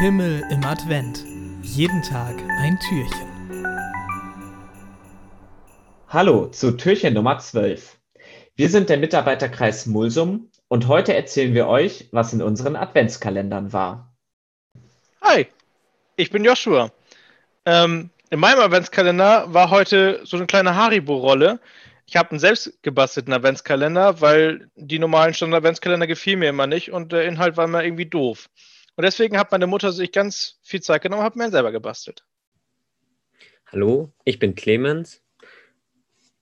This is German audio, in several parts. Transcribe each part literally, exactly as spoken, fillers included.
Himmel im Advent. Jeden Tag ein Türchen. Hallo zu Türchen Nummer zwölf. Wir sind der Mitarbeiterkreis Mulsum und heute erzählen wir euch, was in unseren Adventskalendern war. Hi, ich bin Joshua. Ähm, in meinem Adventskalender war heute so eine kleine Haribo-Rolle. Ich habe einen selbstgebastelten Adventskalender, weil die normalen Standard-Adventskalender gefielen mir immer nicht und der Inhalt war immer irgendwie doof. Und deswegen hat meine Mutter sich ganz viel Zeit genommen und hat mir einen selber gebastelt. Hallo, ich bin Clemens.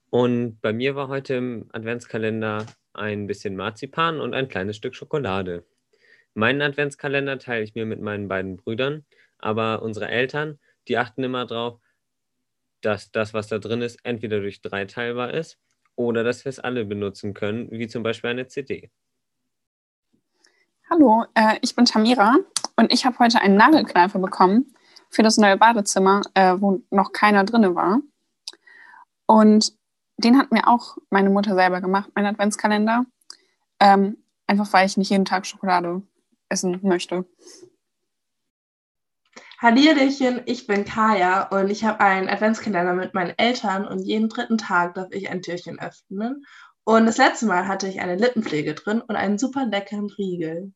Und bei mir war heute im Adventskalender ein bisschen Marzipan und ein kleines Stück Schokolade. Meinen Adventskalender teile ich mir mit meinen beiden Brüdern, aber unsere Eltern, die achten immer drauf, dass das, was da drin ist, entweder durch drei teilbar ist oder dass wir es alle benutzen können, wie zum Beispiel eine C D. Hallo, äh, ich bin Tamira und ich habe heute einen Nagelkneifer bekommen für das neue Badezimmer, äh, wo noch keiner drin war. Und den hat mir auch meine Mutter selber gemacht, mein Adventskalender. Ähm, einfach weil ich nicht jeden Tag Schokolade essen möchte. Hallihallöchen, ich bin Kaya und ich habe einen Adventskalender mit meinen Eltern und jeden dritten Tag darf ich ein Türchen öffnen. Und das letzte Mal hatte ich eine Lippenpflege drin und einen super leckeren Riegel.